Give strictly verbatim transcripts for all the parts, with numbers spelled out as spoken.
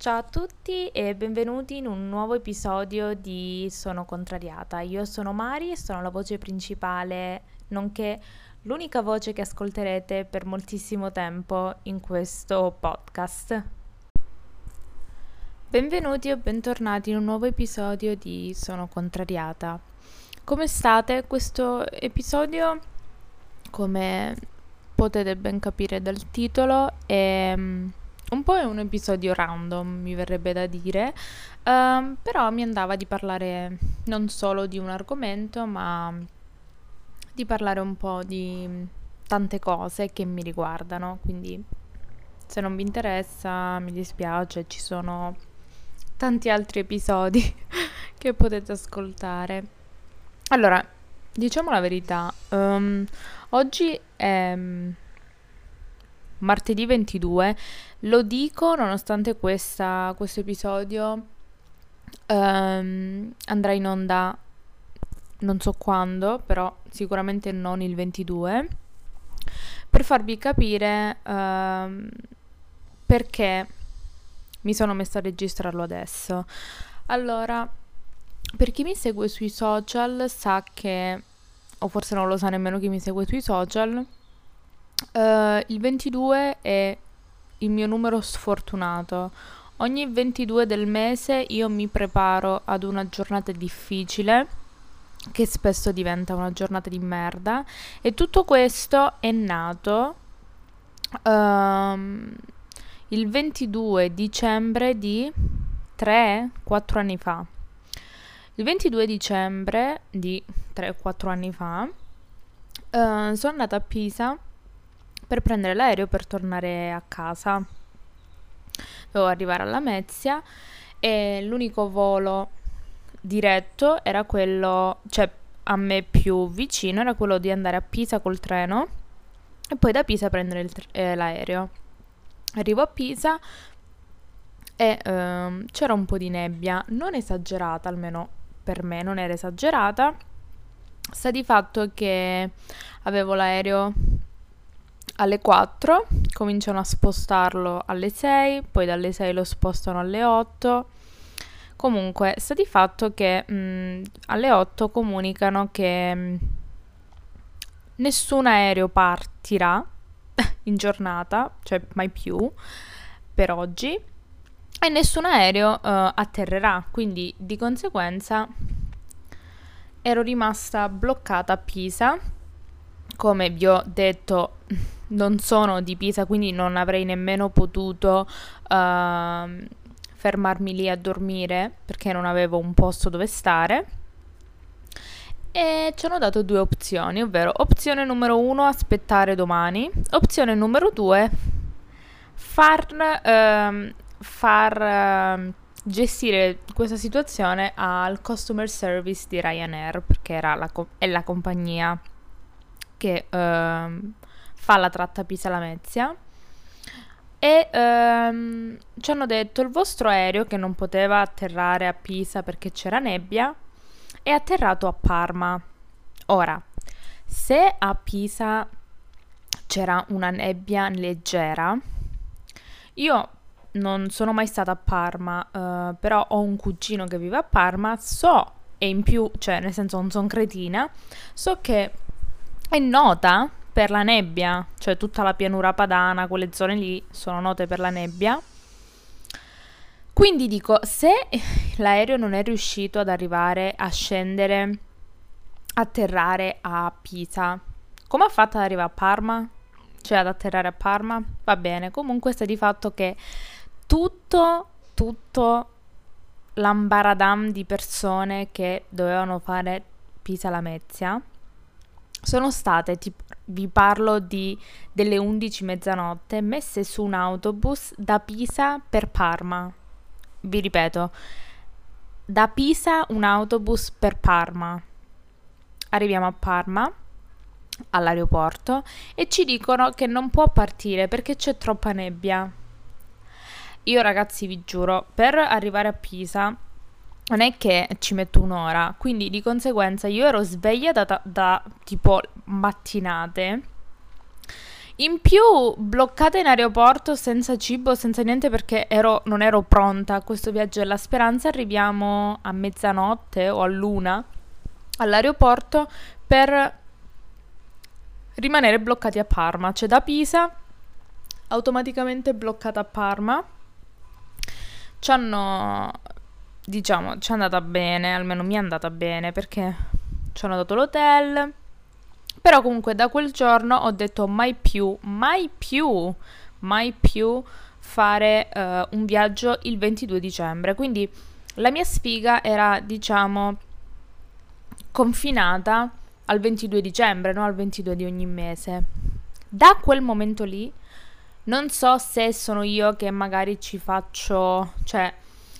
Ciao a tutti e benvenuti in un nuovo episodio di Sono Contrariata. Io sono Mari e sono la voce principale, nonché l'unica voce che ascolterete per moltissimo tempo in questo podcast. Benvenuti o bentornati in un nuovo episodio di Sono Contrariata. Come state? Questo episodio, come potete ben capire dal titolo, è un po' è un episodio random, mi verrebbe da dire, um, però mi andava di parlare non solo di un argomento, ma di parlare un po' di tante cose che mi riguardano, quindi se non vi interessa mi dispiace, ci sono tanti altri episodi che potete ascoltare. Allora, diciamo la verità, um, oggi è martedì ventidue, lo dico nonostante questa, questo episodio um, andrà in onda non so quando, però sicuramente non il ventidue, per farvi capire um, perché mi sono messa a registrarlo adesso. Allora, per chi mi segue sui social sa che, o forse non lo sa nemmeno chi mi segue sui social, Uh, il ventidue è il mio numero sfortunato. Ogni ventidue del mese io mi preparo ad una giornata difficile, che spesso diventa una giornata di merda, e tutto questo è nato uh, il ventidue dicembre di tre quattro anni fa. Il ventidue dicembre di tre quattro anni fa uh, sono andata a Pisa per prendere l'aereo per tornare a casa. Dovevo arrivare alla Lamezia e l'unico volo diretto era quello, cioè a me più vicino, era quello di andare a Pisa col treno e poi da Pisa prendere il, eh, l'aereo. Arrivo a Pisa e ehm, c'era un po' di nebbia, non esagerata, almeno per me non era esagerata. Sta di fatto che avevo l'aereo alle quattro, cominciano a spostarlo alle sei, poi dalle sei lo spostano alle otto. Comunque, sta di fatto che mh, alle otto comunicano che mh, nessun aereo partirà in giornata, cioè mai più per oggi, e nessun aereo uh, atterrerà, quindi di conseguenza ero rimasta bloccata a Pisa. Come vi ho detto, non sono di Pisa, quindi non avrei nemmeno potuto uh, fermarmi lì a dormire perché non avevo un posto dove stare, e ci hanno dato due opzioni, ovvero opzione numero uno aspettare domani, opzione numero due far, uh, far uh, gestire questa situazione al customer service di Ryanair, perché era la co- è la compagnia che uh, fa la tratta Pisa-Lamezia, e ehm, ci hanno detto il vostro aereo, che non poteva atterrare a Pisa perché c'era nebbia, è atterrato a Parma. Ora, se a Pisa c'era una nebbia leggera, io non sono mai stata a Parma, eh, però ho un cugino che vive a Parma, so, e in più, cioè nel senso non sono cretina, so che è nota per la nebbia, cioè tutta la pianura padana, quelle zone lì sono note per la nebbia. Quindi dico, se l'aereo non è riuscito ad arrivare a scendere, atterrare a Pisa, come ha fatto ad arrivare a Parma? Cioè ad atterrare a Parma? Va bene, comunque sta di fatto che tutto, tutto l'ambaradam di persone che dovevano fare Pisa-Lamezia sono state, tipo, vi parlo di delle undici mezzanotte, messe su un autobus da Pisa per Parma. Vi ripeto, da Pisa un autobus per Parma. Arriviamo a Parma, all'aeroporto, e ci dicono che non può partire perché c'è troppa nebbia. Io ragazzi vi giuro, per arrivare a Pisa non è che ci metto un'ora, quindi di conseguenza io ero sveglia da, da, da tipo mattinate, In più, bloccata in aeroporto senza cibo, senza niente, perché ero, non ero pronta a questo viaggio della speranza. Arriviamo a mezzanotte o all'una all'aeroporto per rimanere bloccati a Parma. Cioè, da Pisa automaticamente bloccata a Parma. Ci hanno, diciamo, ci è andata bene, almeno mi è andata bene, perché ci hanno dato l'hotel. Però comunque da quel giorno ho detto mai più, mai più, mai più fare uh, un viaggio il ventidue dicembre. Quindi la mia sfiga era, diciamo, confinata al ventidue dicembre, no? Al ventidue di ogni mese. Da quel momento lì, non so se sono io che magari ci faccio, cioè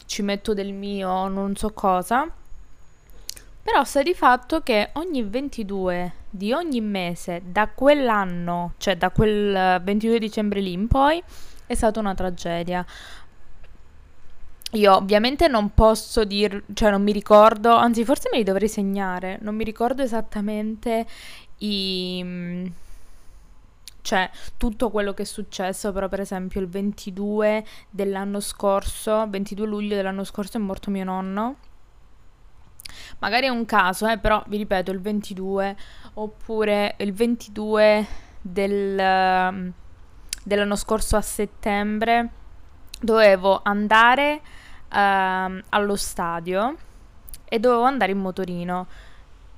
ci metto del mio, non so cosa, però sta di fatto che ogni ventidue di ogni mese da quell'anno, cioè da quel ventidue dicembre lì in poi, è stata una tragedia. Io ovviamente non posso dire, cioè non mi ricordo, anzi forse me li dovrei segnare, non mi ricordo esattamente i, cioè tutto quello che è successo, però per esempio il ventidue dell'anno scorso, ventidue luglio dell'anno scorso è morto mio nonno. Magari è un caso, eh, però vi ripeto, il ventidue, oppure il ventidue del, dell'anno scorso a settembre dovevo andare uh, allo stadio e dovevo andare in motorino.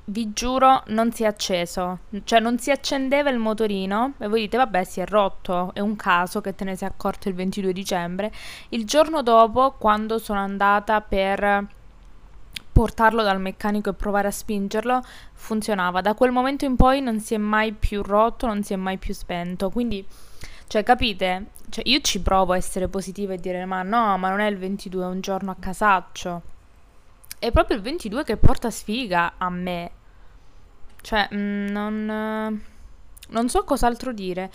Vi giuro, non si è acceso, cioè non si accendeva il motorino, e voi dite vabbè, si è rotto, è un caso che te ne sei accorto il ventidue dicembre. Il giorno dopo, quando sono andata per portarlo dal meccanico e provare a spingerlo, funzionava. Da quel momento in poi non si è mai più rotto, non si è mai più spento. Quindi, cioè, capite? Cioè, io ci provo a essere positiva e dire ma no, ma non è il ventidue, è un giorno a casaccio. È proprio il ventidue che porta sfiga a me. Cioè, non, non so cos'altro dire.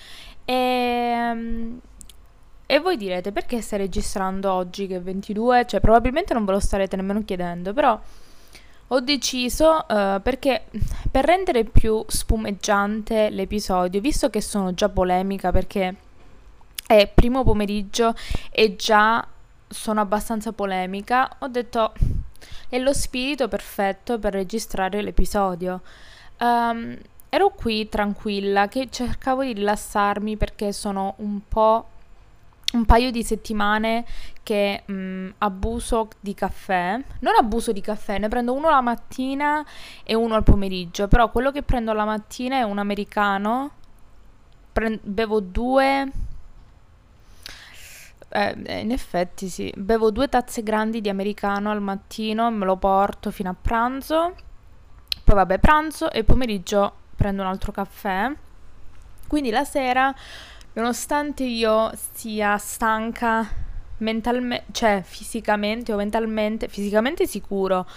E... E voi direte, perché stai registrando oggi che è ventidue? Cioè, probabilmente non ve lo starete nemmeno chiedendo, però ho deciso, uh, perché per rendere più spumeggiante l'episodio, visto che sono già polemica, perché è primo pomeriggio e già sono abbastanza polemica, ho detto, è lo spirito perfetto per registrare l'episodio. Um, ero qui tranquilla, che cercavo di rilassarmi, perché sono un po'... un paio di settimane che mh, abuso di caffè, non abuso di caffè, ne prendo uno la mattina e uno al pomeriggio, però quello che prendo la mattina è un americano, Pre- bevo due, eh, in effetti sì, bevo due tazze grandi di americano al mattino, me lo porto fino a pranzo, poi vabbè pranzo e pomeriggio prendo un altro caffè, quindi la sera... Nonostante io sia stanca mentalmente, cioè fisicamente o mentalmente, fisicamente sicuro,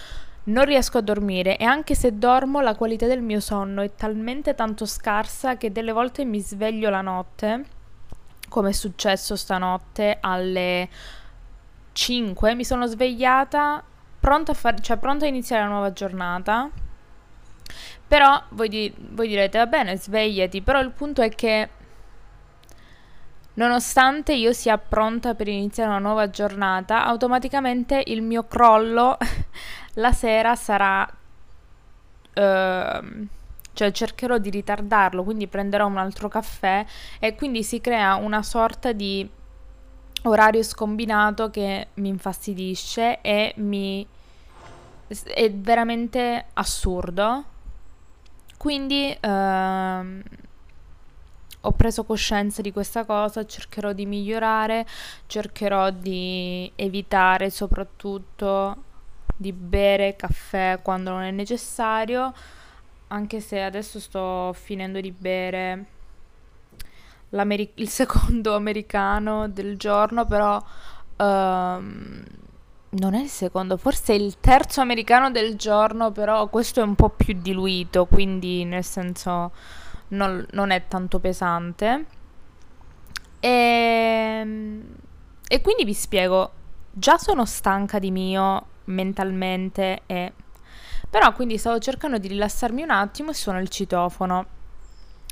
non riesco a dormire, e anche se dormo la qualità del mio sonno è talmente tanto scarsa che delle volte mi sveglio la notte, come è successo stanotte alle cinque, mi sono svegliata pronta a far- cioè pronta a iniziare la nuova giornata. Però voi, di- voi direte va bene, svegliati, però il punto è che nonostante io sia pronta per iniziare una nuova giornata, automaticamente il mio crollo la sera sarà... Uh, cioè cercherò di ritardarlo, quindi prenderò un altro caffè, e quindi si crea una sorta di orario scombinato che mi infastidisce e mi... è veramente assurdo. Quindi... Uh, ho preso coscienza di questa cosa, cercherò di migliorare, cercherò di evitare soprattutto di bere caffè quando non è necessario, anche se adesso sto finendo di bere il secondo americano del giorno, però um, non è il secondo, forse è il terzo americano del giorno, però questo è un po' più diluito, quindi nel senso... Non, non è tanto pesante, e, e quindi vi spiego, già sono stanca di mio mentalmente, e però quindi stavo cercando di rilassarmi un attimo e suono il citofono.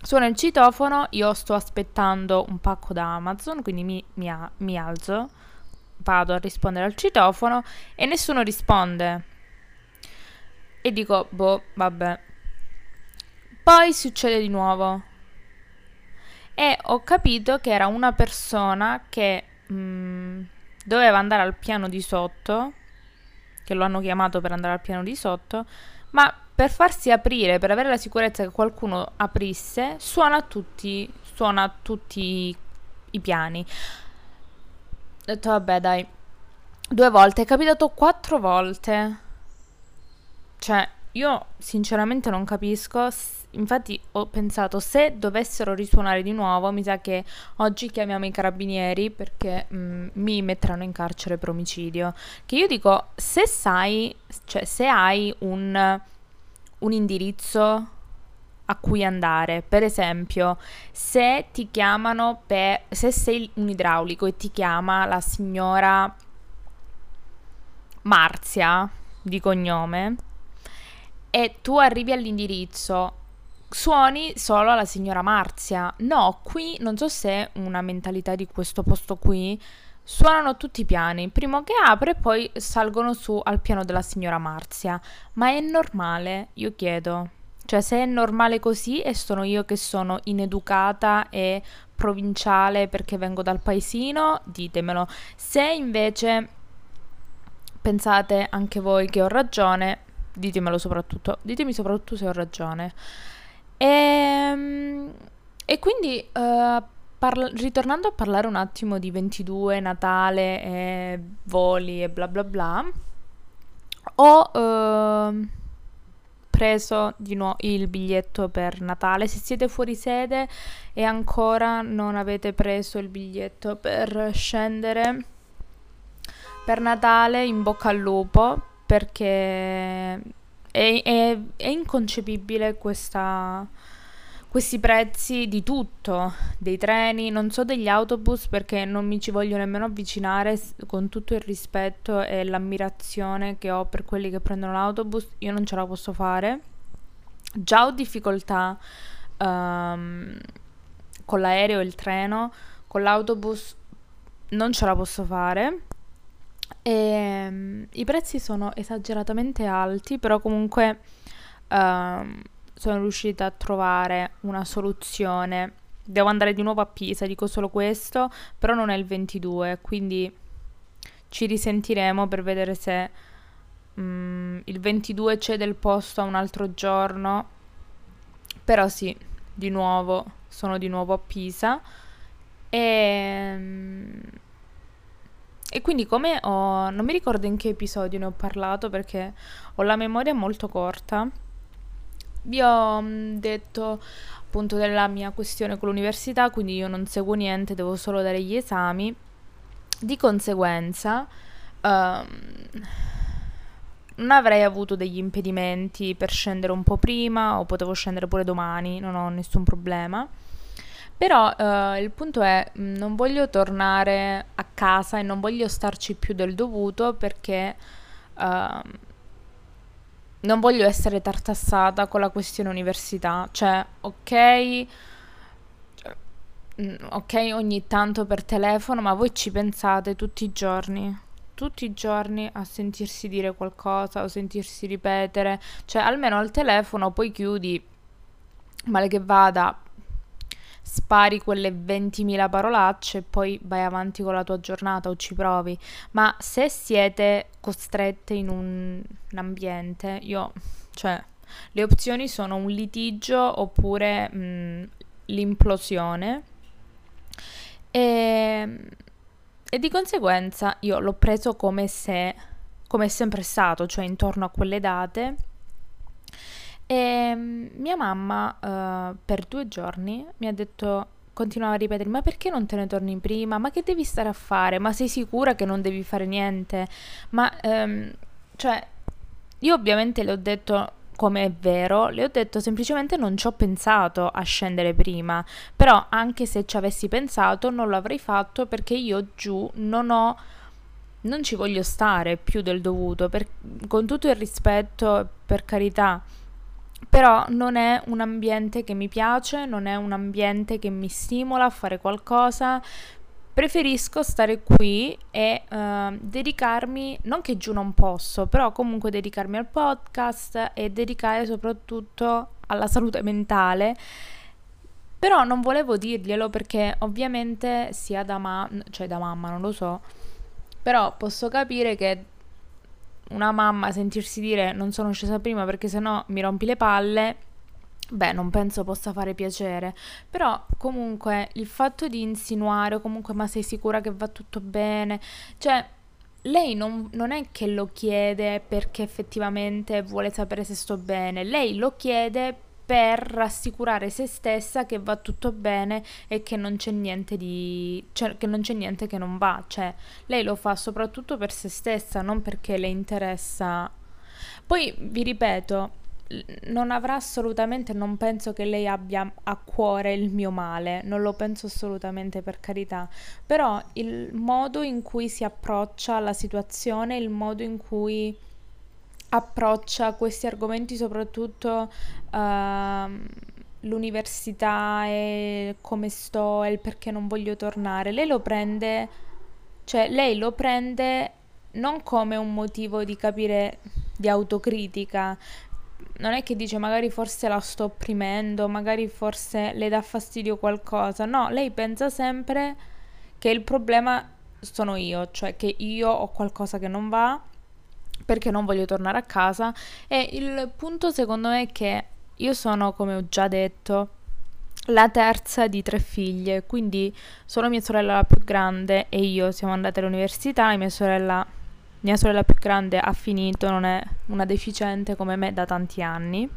Suona il citofono, io sto aspettando un pacco da Amazon, quindi mi, mi, mi alzo, vado a rispondere al citofono e nessuno risponde. E dico, boh, vabbè. Poi succede di nuovo. E ho capito che era una persona che mh, doveva andare al piano di sotto, che lo hanno chiamato per andare al piano di sotto, ma per farsi aprire, per avere la sicurezza che qualcuno aprisse, suona tutti, suona tutti i piani. Ho detto, vabbè, dai, due volte, è capitato quattro volte. Cioè, io sinceramente non capisco, infatti ho pensato, se dovessero risuonare di nuovo, mi sa che oggi chiamiamo i carabinieri perché mh, mi metteranno in carcere per omicidio. Che io dico, se sai, cioè se hai un, un indirizzo a cui andare, per esempio, se ti chiamano per, se sei un idraulico e ti chiama la signora Marzia di cognome e tu arrivi all'indirizzo, suoni solo alla signora Marzia. No, qui non so se è una mentalità di questo posto qui, suonano tutti i piani, primo che apre poi salgono su al piano della signora Marzia. Ma è normale? Io chiedo. Cioè, se è normale così e sono io che sono ineducata e provinciale perché vengo dal paesino, ditemelo. Se invece pensate anche voi che ho ragione, ditemelo soprattutto, ditemi soprattutto se ho ragione. E, e quindi uh, parla- ritornando a parlare un attimo di ventidue, Natale, e voli e bla bla bla, ho uh, preso di nuovo il biglietto per Natale. Se siete fuori sede e ancora non avete preso il biglietto per scendere per Natale, in bocca al lupo, perché è, è, è inconcepibile questa, questi prezzi di tutto, dei treni, non so degli autobus perché non mi ci voglio nemmeno avvicinare, con tutto il rispetto e l'ammirazione che ho per quelli che prendono l'autobus, io non ce la posso fare. Già ho difficoltà um, con l'aereo e il treno, con l'autobus non ce la posso fare. E, um, i prezzi sono esageratamente alti, però comunque um, sono riuscita a trovare una soluzione. Devo andare di nuovo a Pisa, dico solo questo, però non è il ventidue, quindi ci risentiremo per vedere se um, il ventidue cede il posto a un altro giorno. Però sì, di nuovo sono di nuovo a Pisa e... Um, E quindi come ho... non mi ricordo in che episodio ne ho parlato perché ho la memoria molto corta. Vi ho detto appunto della mia questione con l'università, quindi io non seguo niente, devo solo dare gli esami. Di conseguenza um, non avrei avuto degli impedimenti per scendere un po' prima, o potevo scendere pure domani, non ho nessun problema. Però eh, il punto è, non voglio tornare a casa e non voglio starci più del dovuto perché eh, non voglio essere tartassata con la questione università. Cioè, ok, ok ogni tanto per telefono, ma voi ci pensate tutti i giorni, tutti i giorni a sentirsi dire qualcosa o sentirsi ripetere. Cioè, almeno al telefono poi chiudi, male che vada, spari quelle ventimila parolacce e poi vai avanti con la tua giornata o ci provi. Ma se siete costrette in un, un ambiente, io, cioè, le opzioni sono un litigio oppure mh, l'implosione. E, e di conseguenza io l'ho preso come se, come è sempre stato, cioè intorno a quelle date. E mia mamma uh, per due giorni mi ha detto, continuava a ripetere, ma perché non te ne torni prima? Ma che devi stare a fare? Ma sei sicura che non devi fare niente? Ma um, cioè, io ovviamente le ho detto come è vero, le ho detto semplicemente non ci ho pensato a scendere prima, però anche se ci avessi pensato non lo avrei fatto perché io giù non ho, non ci voglio stare più del dovuto, per, con tutto il rispetto, per carità. Però non è un ambiente che mi piace, non è un ambiente che mi stimola a fare qualcosa. Preferisco stare qui e uh, dedicarmi, non che giù non posso, però comunque dedicarmi al podcast e dedicare soprattutto alla salute mentale. Però non volevo dirglielo perché ovviamente sia da ma- cioè da mamma, non lo so, però posso capire che una mamma sentirsi dire non sono scesa prima perché sennò mi rompi le palle, beh, non penso possa fare piacere. Però comunque il fatto di insinuare, o comunque ma sei sicura che va tutto bene, cioè lei non, non è che lo chiede perché effettivamente vuole sapere se sto bene, lei lo chiede per rassicurare se stessa che va tutto bene e che non c'è niente di cioè, che non c'è niente che non va, cioè lei lo fa soprattutto per se stessa, non perché le interessa. Poi vi ripeto, non avrà assolutamente, non penso che lei abbia a cuore il mio male, non lo penso assolutamente, per carità, però il modo in cui si approccia alla situazione, il modo in cui approccia questi argomenti, soprattutto uh, l'università e come sto e il perché non voglio tornare, lei lo prende, cioè lei lo prende non come un motivo di capire, di autocritica. Non è che dice magari forse la sto opprimendo, magari forse le dà fastidio qualcosa. No, lei pensa sempre che il problema sono io, cioè che io ho qualcosa che non va perché non voglio tornare a casa. E il punto secondo me è che io sono, come ho già detto, la terza di tre figlie, quindi solo mia sorella la più grande e io siamo andate all'università, e mia sorella... Mia sorella più grande ha finito, non è una deficiente come me da tanti anni.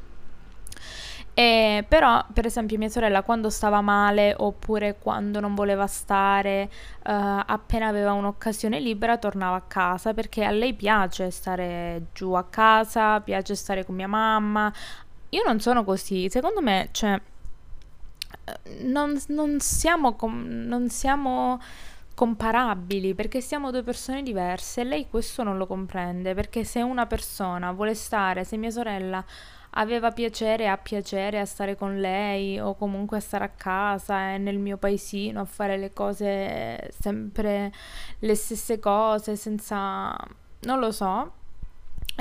E però, per esempio, mia sorella quando stava male oppure quando non voleva stare, eh, appena aveva un'occasione libera tornava a casa, perché a lei piace stare giù a casa, piace stare con mia mamma. Io non sono così, secondo me, cioè, non, non siamo... Com- non siamo comparabili, perché siamo due persone diverse e lei questo non lo comprende, perché se una persona vuole stare, se mia sorella aveva piacere, ha piacere a stare con lei o comunque a stare a casa e eh, nel mio paesino a fare le cose, sempre le stesse cose, senza, non lo so,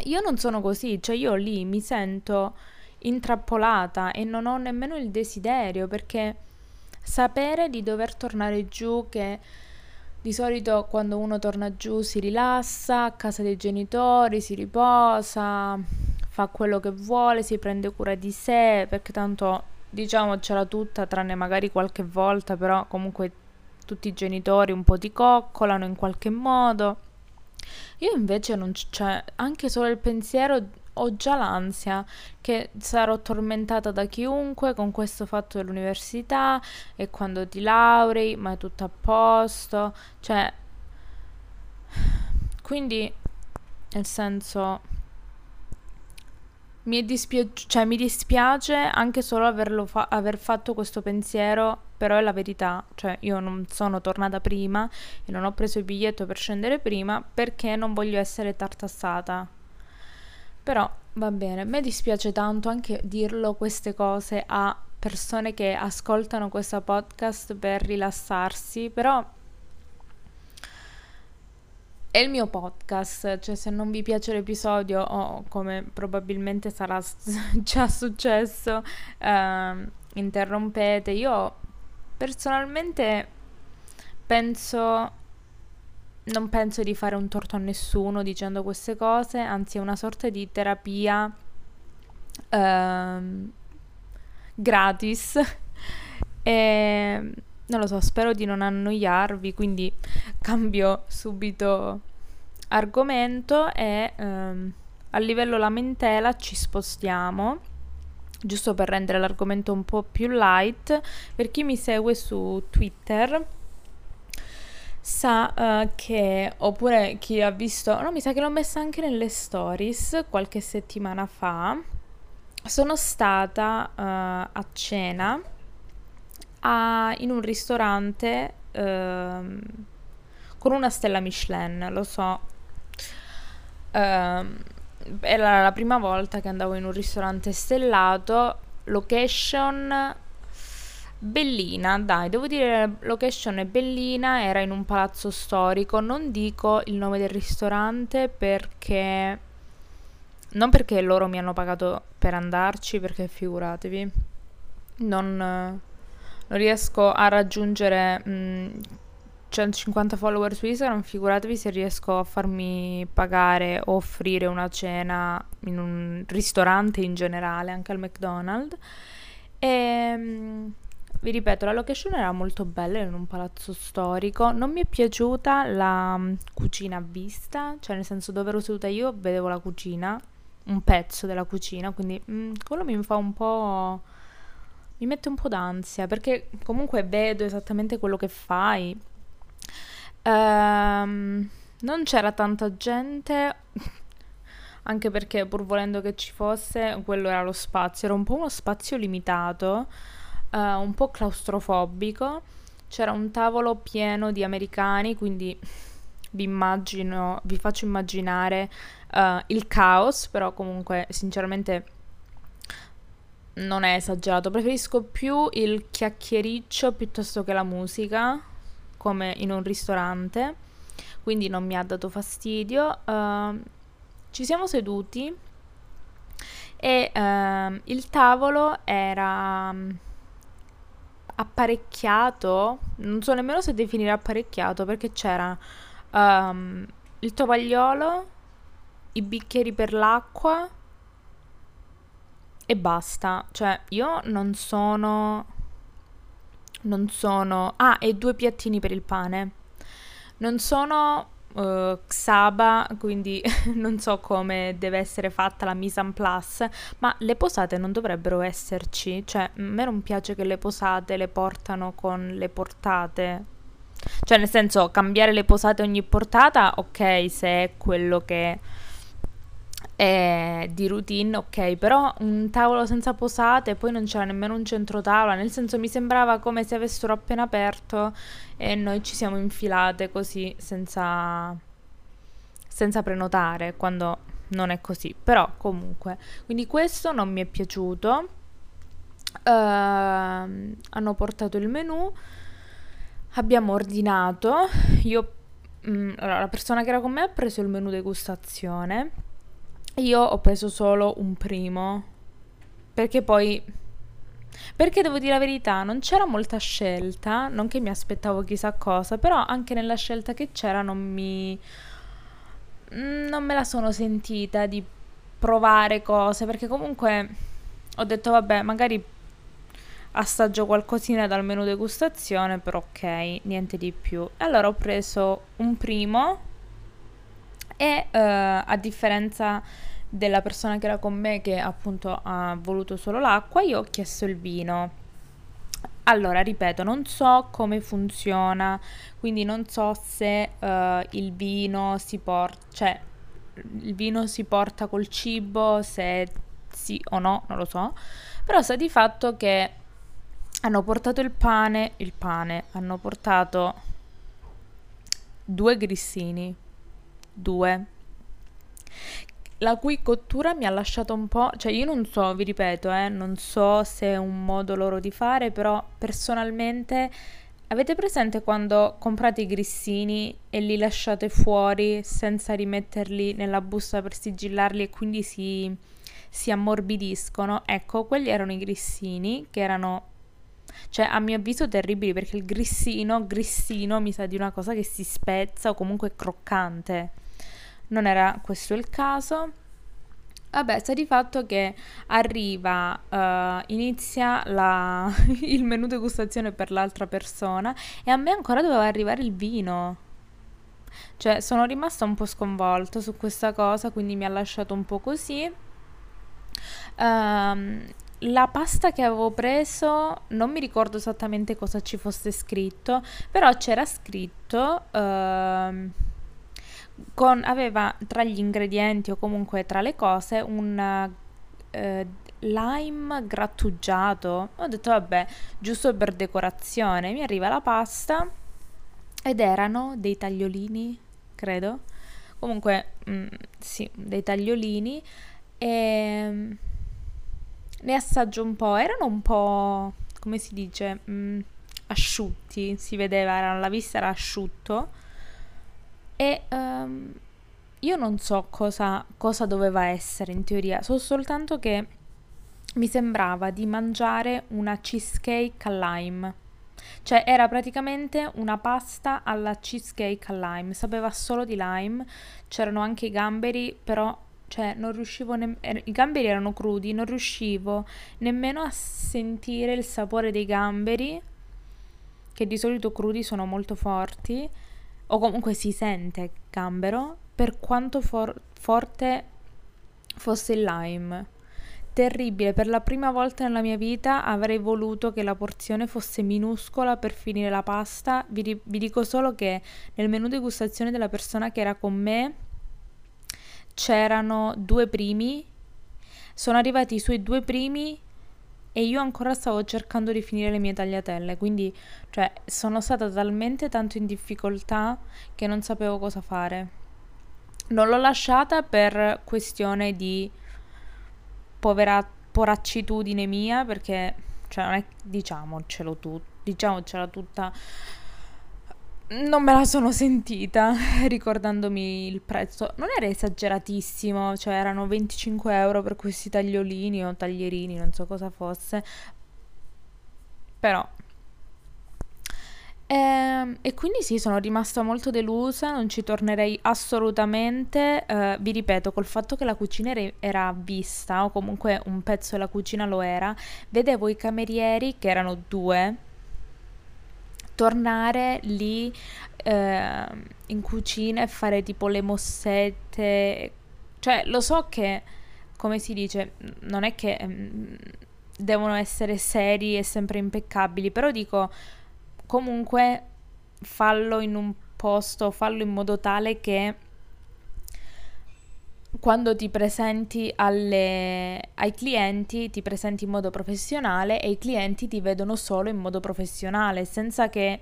io non sono così, cioè io lì mi sento intrappolata e non ho nemmeno il desiderio, perché sapere di dover tornare giù, che di solito quando uno torna giù si rilassa a casa dei genitori, si riposa, fa quello che vuole, si prende cura di sé, perché tanto diciamocela tutta, tranne magari qualche volta, però comunque tutti i genitori un po' ti coccolano in qualche modo. Io invece non c'è, cioè, anche solo il pensiero ho già l'ansia che sarò tormentata da chiunque con questo fatto dell'università, e quando ti laurei ma è tutto a posto, cioè, quindi nel senso mi, dispia- cioè, mi dispiace anche solo averlo fa- aver fatto questo pensiero, però è la verità, cioè io non sono tornata prima e non ho preso il biglietto per scendere prima perché non voglio essere tartassata. Però va bene, mi dispiace tanto anche dirlo queste cose a persone che ascoltano questo podcast per rilassarsi, però è il mio podcast, cioè se non vi piace l'episodio, o come probabilmente sarà già successo, eh, interrompete. Io personalmente penso... non penso di fare un torto a nessuno dicendo queste cose, anzi è una sorta di terapia ehm, gratis e non lo so, spero di non annoiarvi, quindi cambio subito argomento e ehm, a livello lamentela ci spostiamo, giusto per rendere l'argomento un po' più light. Per chi mi segue su Twitter sa uh, che, oppure chi ha visto, no mi sa che l'ho messa anche nelle stories qualche settimana fa, sono stata uh, a cena a, in un ristorante uh, con una stella Michelin, lo so, uh, era la prima volta che andavo in un ristorante stellato, location bellina, dai, devo dire location è bellina, era in un palazzo storico, non dico il nome del ristorante perché... non perché loro mi hanno pagato per andarci, perché figuratevi, non, non riesco a raggiungere mh, centocinquanta follower su Instagram, figuratevi se riesco a farmi pagare o offrire una cena in un ristorante in generale, anche al McDonald's. E mh, vi ripeto, la location era molto bella, era in un palazzo storico. Non mi è piaciuta la cucina a vista, cioè nel senso dove ero seduta io vedevo la cucina, un pezzo della cucina, quindi mh, quello mi fa un po'... mi mette un po' d'ansia, perché comunque vedo esattamente quello che fai. Ehm, non c'era tanta gente, anche perché pur volendo che ci fosse, quello era lo spazio, era un po' uno spazio limitato, eh, un po' claustrofobico. C'era un tavolo pieno di americani, quindi... vi immagino, vi faccio immaginare uh, il caos, però comunque sinceramente non è esagerato, preferisco più il chiacchiericcio piuttosto che la musica come in un ristorante, quindi non mi ha dato fastidio. Uh, ci siamo seduti e uh, il tavolo era apparecchiato, non so nemmeno se definire apparecchiato, perché c'era Um, il tovagliolo, i bicchieri per l'acqua e basta. Cioè io non sono non sono ah e due piattini per il pane, non sono uh, Xaba, quindi non so come deve essere fatta la mise en place, ma le posate non dovrebbero esserci, cioè a me non piace che le posate le portano con le portate. Cioè nel senso, cambiare le posate ogni portata, ok, se è quello che è di routine, ok, però un tavolo senza posate, poi non c'era nemmeno un centrotavola, nel senso mi sembrava come se avessero appena aperto e noi ci siamo infilate così senza, senza prenotare, quando non è così, però comunque, quindi questo non mi è piaciuto. Uh, hanno portato il menù, abbiamo ordinato, io mh, allora, la persona che era con me ha preso il menù degustazione, io ho preso solo un primo, perché poi, perché devo dire la verità, non c'era molta scelta, non che mi aspettavo chissà cosa, però anche nella scelta che c'era non mi, non me la sono sentita di provare cose, perché comunque ho detto vabbè, magari assaggio qualcosina dal menù degustazione, però ok, niente di più. Allora ho preso un primo e uh, a differenza della persona che era con me, che appunto ha voluto solo l'acqua, io ho chiesto il vino. Allora, ripeto, non so come funziona, quindi non so se uh, il vino si porta, cioè il vino si porta col cibo, se sì o no, non lo so, però sa di fatto che hanno portato il pane, il pane, hanno portato due grissini, due, la cui cottura mi ha lasciato un po', cioè io non so, vi ripeto, eh, non so se è un modo loro di fare, però personalmente, avete presente quando comprate i grissini e li lasciate fuori senza rimetterli nella busta per sigillarli e quindi si, si ammorbidiscono? Ecco, quelli erano i grissini che erano... cioè a mio avviso terribili, perché il grissino grissino mi sa di una cosa che si spezza o comunque croccante, non era questo il caso. Vabbè, sta di fatto che arriva, uh, inizia la il menù degustazione per l'altra persona e a me ancora doveva arrivare il vino, cioè sono rimasta un po' sconvolta su questa cosa, quindi mi ha lasciato un po' così. Ehm um, La pasta che avevo preso, non mi ricordo esattamente cosa ci fosse scritto, però c'era scritto, eh, con, aveva tra gli ingredienti o comunque tra le cose un eh, lime grattugiato. Ho detto vabbè, giusto per decorazione. Mi arriva la pasta ed erano dei tagliolini, credo, Comunque mh, sì, dei tagliolini, e ne assaggio un po'. Erano un po', come si dice, mh, asciutti, si vedeva, erano, la vista era asciutto, e um, io non so cosa, cosa doveva essere in teoria, so soltanto che mi sembrava di mangiare una cheesecake al lime, cioè era praticamente una pasta alla cheesecake al lime, sapeva solo di lime, c'erano anche i gamberi, però cioè non riuscivo nemmeno, i gamberi erano crudi, non riuscivo nemmeno a sentire il sapore dei gamberi, che di solito crudi sono molto forti, o comunque si sente gambero, per quanto for- forte fosse il lime. Terribile, per la prima volta nella mia vita avrei voluto che la porzione fosse minuscola per finire la pasta. Vi, di- vi dico solo che nel menù degustazione della persona che era con me c'erano due primi, sono arrivati i suoi due primi e io ancora stavo cercando di finire le mie tagliatelle, quindi cioè, sono stata talmente tanto in difficoltà che non sapevo cosa fare. Non l'ho lasciata per questione di povera poraccitudine mia, perché cioè, non è, diciamocelo tu, diciamocela tutta, non me la sono sentita ricordandomi il prezzo. Non era esageratissimo, cioè erano venticinque euro per questi tagliolini o taglierini, non so cosa fosse, però e, e quindi sì, sono rimasta molto delusa, non ci tornerei assolutamente. Eh, vi ripeto, col fatto che la cucina era a vista, o comunque un pezzo della cucina lo era, vedevo i camerieri, che erano due, tornare lì eh, in cucina e fare tipo le mossette. Cioè lo so che, come si dice, non è che mh, devono essere seri e sempre impeccabili, però dico comunque fallo in un posto, fallo in modo tale che quando ti presenti alle, ai clienti, ti presenti in modo professionale e i clienti ti vedono solo in modo professionale, senza che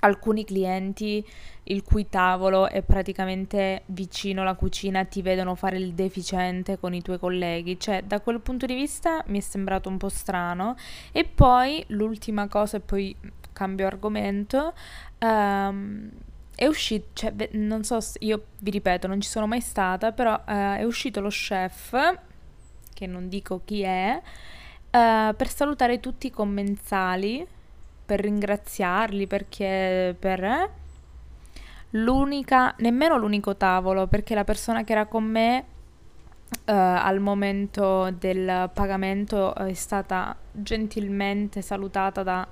alcuni clienti, il cui tavolo è praticamente vicino alla cucina, ti vedono fare il deficiente con i tuoi colleghi. Cioè da quel punto di vista mi è sembrato un po' strano. E poi l'ultima cosa, e poi cambio argomento, um, è uscito, cioè, non so, io vi ripeto, non ci sono mai stata, però uh, è uscito lo chef, che non dico chi è, uh, per salutare tutti i commensali, per ringraziarli, perché per eh, l'unica, nemmeno l'unico tavolo, perché la persona che era con me uh, al momento del pagamento è stata gentilmente salutata da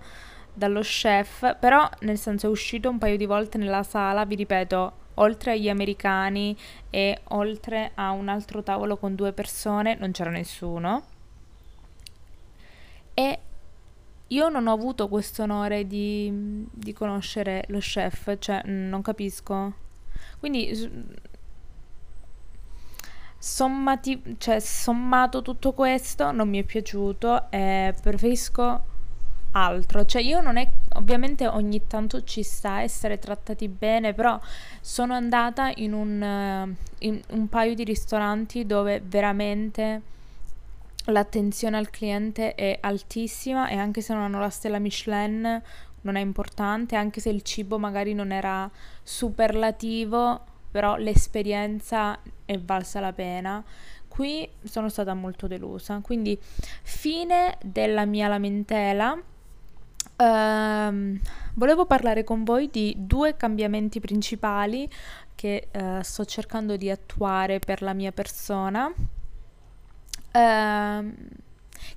dallo chef, però nel senso è uscito un paio di volte nella sala, vi ripeto, oltre agli americani e oltre a un altro tavolo con due persone non c'era nessuno, e io non ho avuto questo onore di, di conoscere lo chef, cioè non capisco. Quindi sommati, cioè, sommato tutto questo non mi è piaciuto e preferisco altro. Cioè io non è, ovviamente ogni tanto ci sta essere trattati bene, però sono andata in un, in un paio di ristoranti dove veramente l'attenzione al cliente è altissima, e anche se non hanno la stella Michelin non è importante, anche se il cibo magari non era superlativo, però l'esperienza è valsa la pena. Qui sono stata molto delusa, quindi fine della mia lamentela. Uh, volevo parlare con voi di due cambiamenti principali che uh, sto cercando di attuare per la mia persona, uh,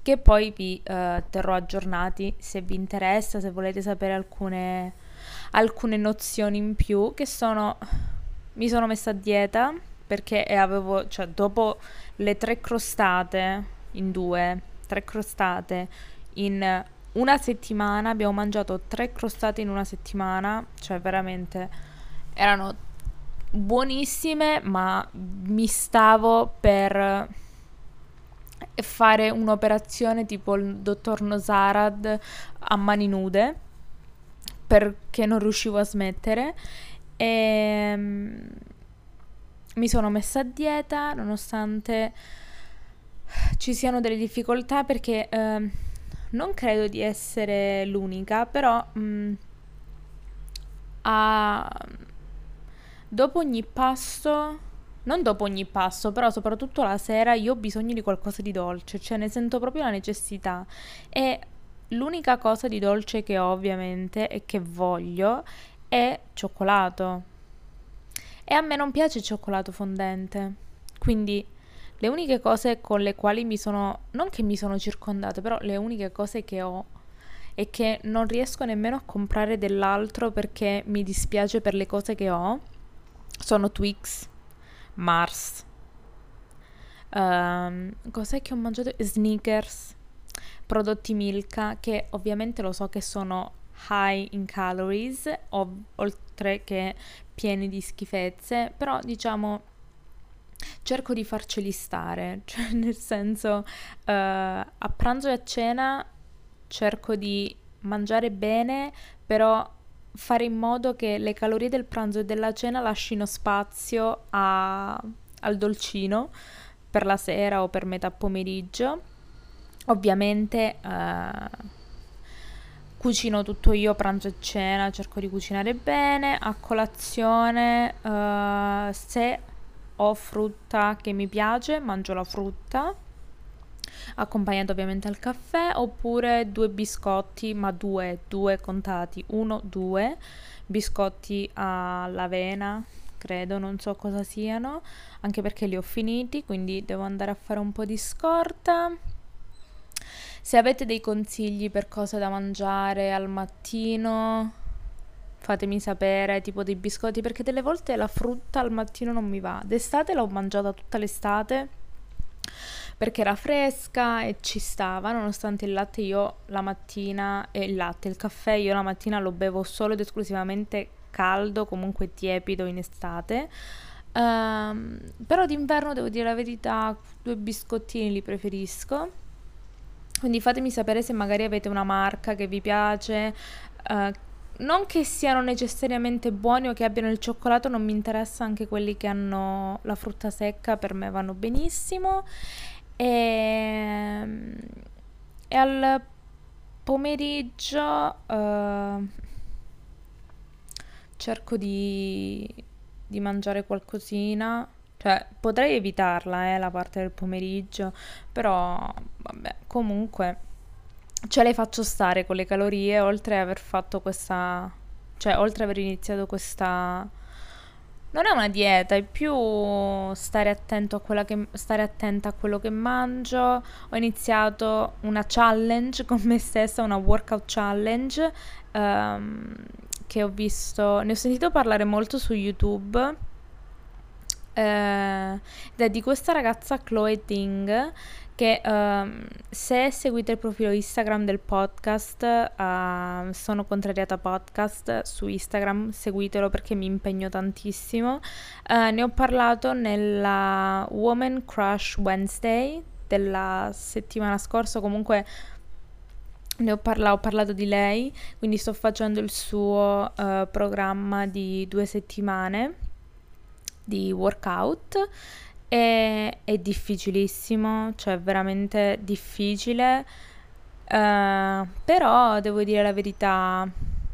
che poi vi uh, terrò aggiornati se vi interessa, se volete sapere alcune, alcune nozioni in più, che sono, mi sono messa a dieta perché avevo, cioè dopo le tre crostate in due, tre crostate in una settimana, abbiamo mangiato tre crostate in una settimana, cioè veramente erano buonissime, ma mi stavo per fare un'operazione tipo il dottor Nosarad a mani nude, perché non riuscivo a smettere. E mi sono messa a dieta nonostante ci siano delle difficoltà, perché eh, non credo di essere l'unica, però mh, a, dopo ogni pasto, non dopo ogni pasto, però soprattutto la sera io ho bisogno di qualcosa di dolce, cioè ne sento proprio la necessità, e l'unica cosa di dolce che ho ovviamente e che voglio è cioccolato, e a me non piace il cioccolato fondente, quindi le uniche cose con le quali mi sono, non che mi sono circondata, però le uniche cose che ho è che non riesco nemmeno a comprare dell'altro perché mi dispiace per le cose che ho, sono Twix, Mars, um, cos'è che ho mangiato? Snickers, prodotti Milka, che ovviamente lo so che sono high in calories, ov- oltre che pieni di schifezze, però diciamo cerco di farceli stare, cioè nel senso uh, a pranzo e a cena cerco di mangiare bene, però fare in modo che le calorie del pranzo e della cena lascino spazio a, al dolcino per la sera o per metà pomeriggio. Ovviamente uh, cucino tutto io, pranzo e cena, cerco di cucinare bene. A colazione uh, se ho frutta che mi piace, mangio la frutta accompagnata ovviamente al caffè, oppure due biscotti, ma due, due contati, uno, due biscotti all'avena, credo, non so cosa siano, anche perché li ho finiti, quindi devo andare a fare un po' di scorta. Se avete dei consigli per cose da mangiare al mattino, fatemi sapere, tipo dei biscotti, perché delle volte la frutta al mattino non mi va. D'estate l'ho mangiata tutta l'estate perché era fresca e ci stava, nonostante il latte io la mattina, e eh, il latte, il caffè io la mattina lo bevo solo ed esclusivamente caldo, comunque tiepido in estate. Um, però d'inverno, devo dire la verità, due biscottini li preferisco. Quindi fatemi sapere se magari avete una marca che vi piace, uh, non che siano necessariamente buoni o che abbiano il cioccolato, non mi interessa, anche quelli che hanno la frutta secca per me vanno benissimo. E, e al pomeriggio uh, cerco di, di mangiare qualcosina, cioè potrei evitarla eh, la parte del pomeriggio, però vabbè, comunque ce le faccio stare con le calorie, oltre a aver fatto questa, cioè oltre a aver iniziato questa, non è una dieta, è più stare attento a quella che, stare attenta a quello che mangio. Ho iniziato una challenge con me stessa, una workout challenge, um, che ho visto, ne ho sentito parlare molto su YouTube, eh, ed è di questa ragazza Chloe Ting, che um, se seguite il profilo Instagram del podcast, uh, Sono Contrariata Podcast su Instagram, seguitelo perché mi impegno tantissimo. Uh, ne ho parlato nella Woman Crush Wednesday della settimana scorsa, comunque ne ho parlato, ho parlato di lei, quindi sto facendo il suo uh, programma di due settimane di workout. È, è difficilissimo, cioè veramente difficile, uh, però devo dire la verità,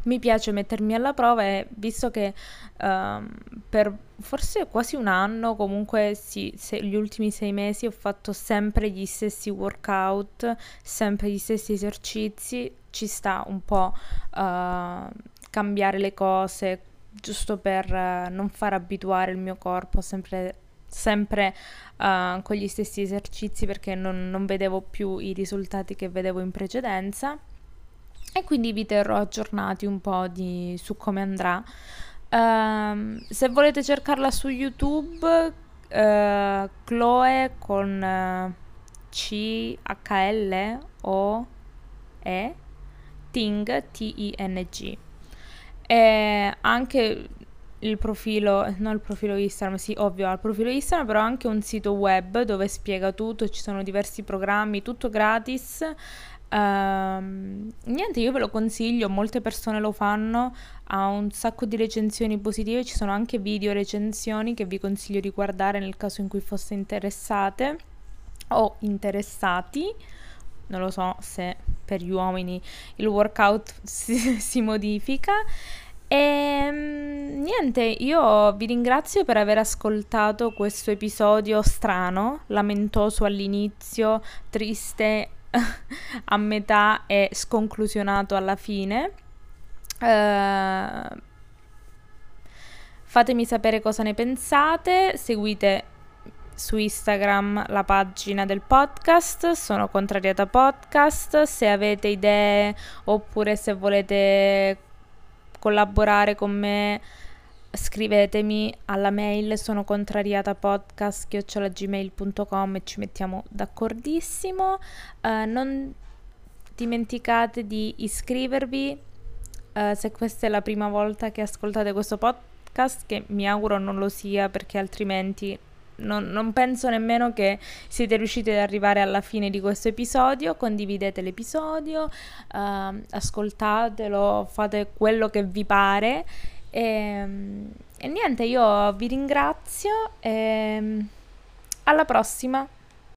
mi piace mettermi alla prova, e visto che uh, per forse quasi un anno, comunque sì, se, gli ultimi sei mesi ho fatto sempre gli stessi workout, sempre gli stessi esercizi, ci sta un po' uh, cambiare le cose, giusto per uh, non far abituare il mio corpo sempre sempre uh, con gli stessi esercizi, perché non, non vedevo più i risultati che vedevo in precedenza, e quindi vi terrò aggiornati un po' di, su come andrà. Uh, se volete cercarla su YouTube, uh, Chloe con uh, C H L O E Ting, T I N G, e anche il profilo, non il profilo Instagram, sì ovvio al profilo Instagram, però anche un sito web dove spiega tutto, ci sono diversi programmi, tutto gratis, Ehm, niente, io ve lo consiglio, molte persone lo fanno, ha un sacco di recensioni positive, ci sono anche video recensioni che vi consiglio di guardare nel caso in cui foste interessate o interessati. Non lo so se per gli uomini il workout si, si modifica. E niente, io vi ringrazio per aver ascoltato questo episodio strano, lamentoso all'inizio, triste a metà e sconclusionato alla fine. Uh, fatemi sapere cosa ne pensate, seguite su Instagram la pagina del podcast, Sono Contrariata Podcast, se avete idee oppure se volete collaborare con me scrivetemi alla mail sono contrariata podcast chiocciola gmail punto com e ci mettiamo d'accordissimo. Uh, non dimenticate di iscrivervi uh, se questa è la prima volta che ascoltate questo podcast, che mi auguro non lo sia perché altrimenti Non, non penso nemmeno che siete riusciti ad arrivare alla fine di questo episodio. Condividete l'episodio, uh, ascoltatelo, fate quello che vi pare e, e niente, io vi ringrazio e alla prossima.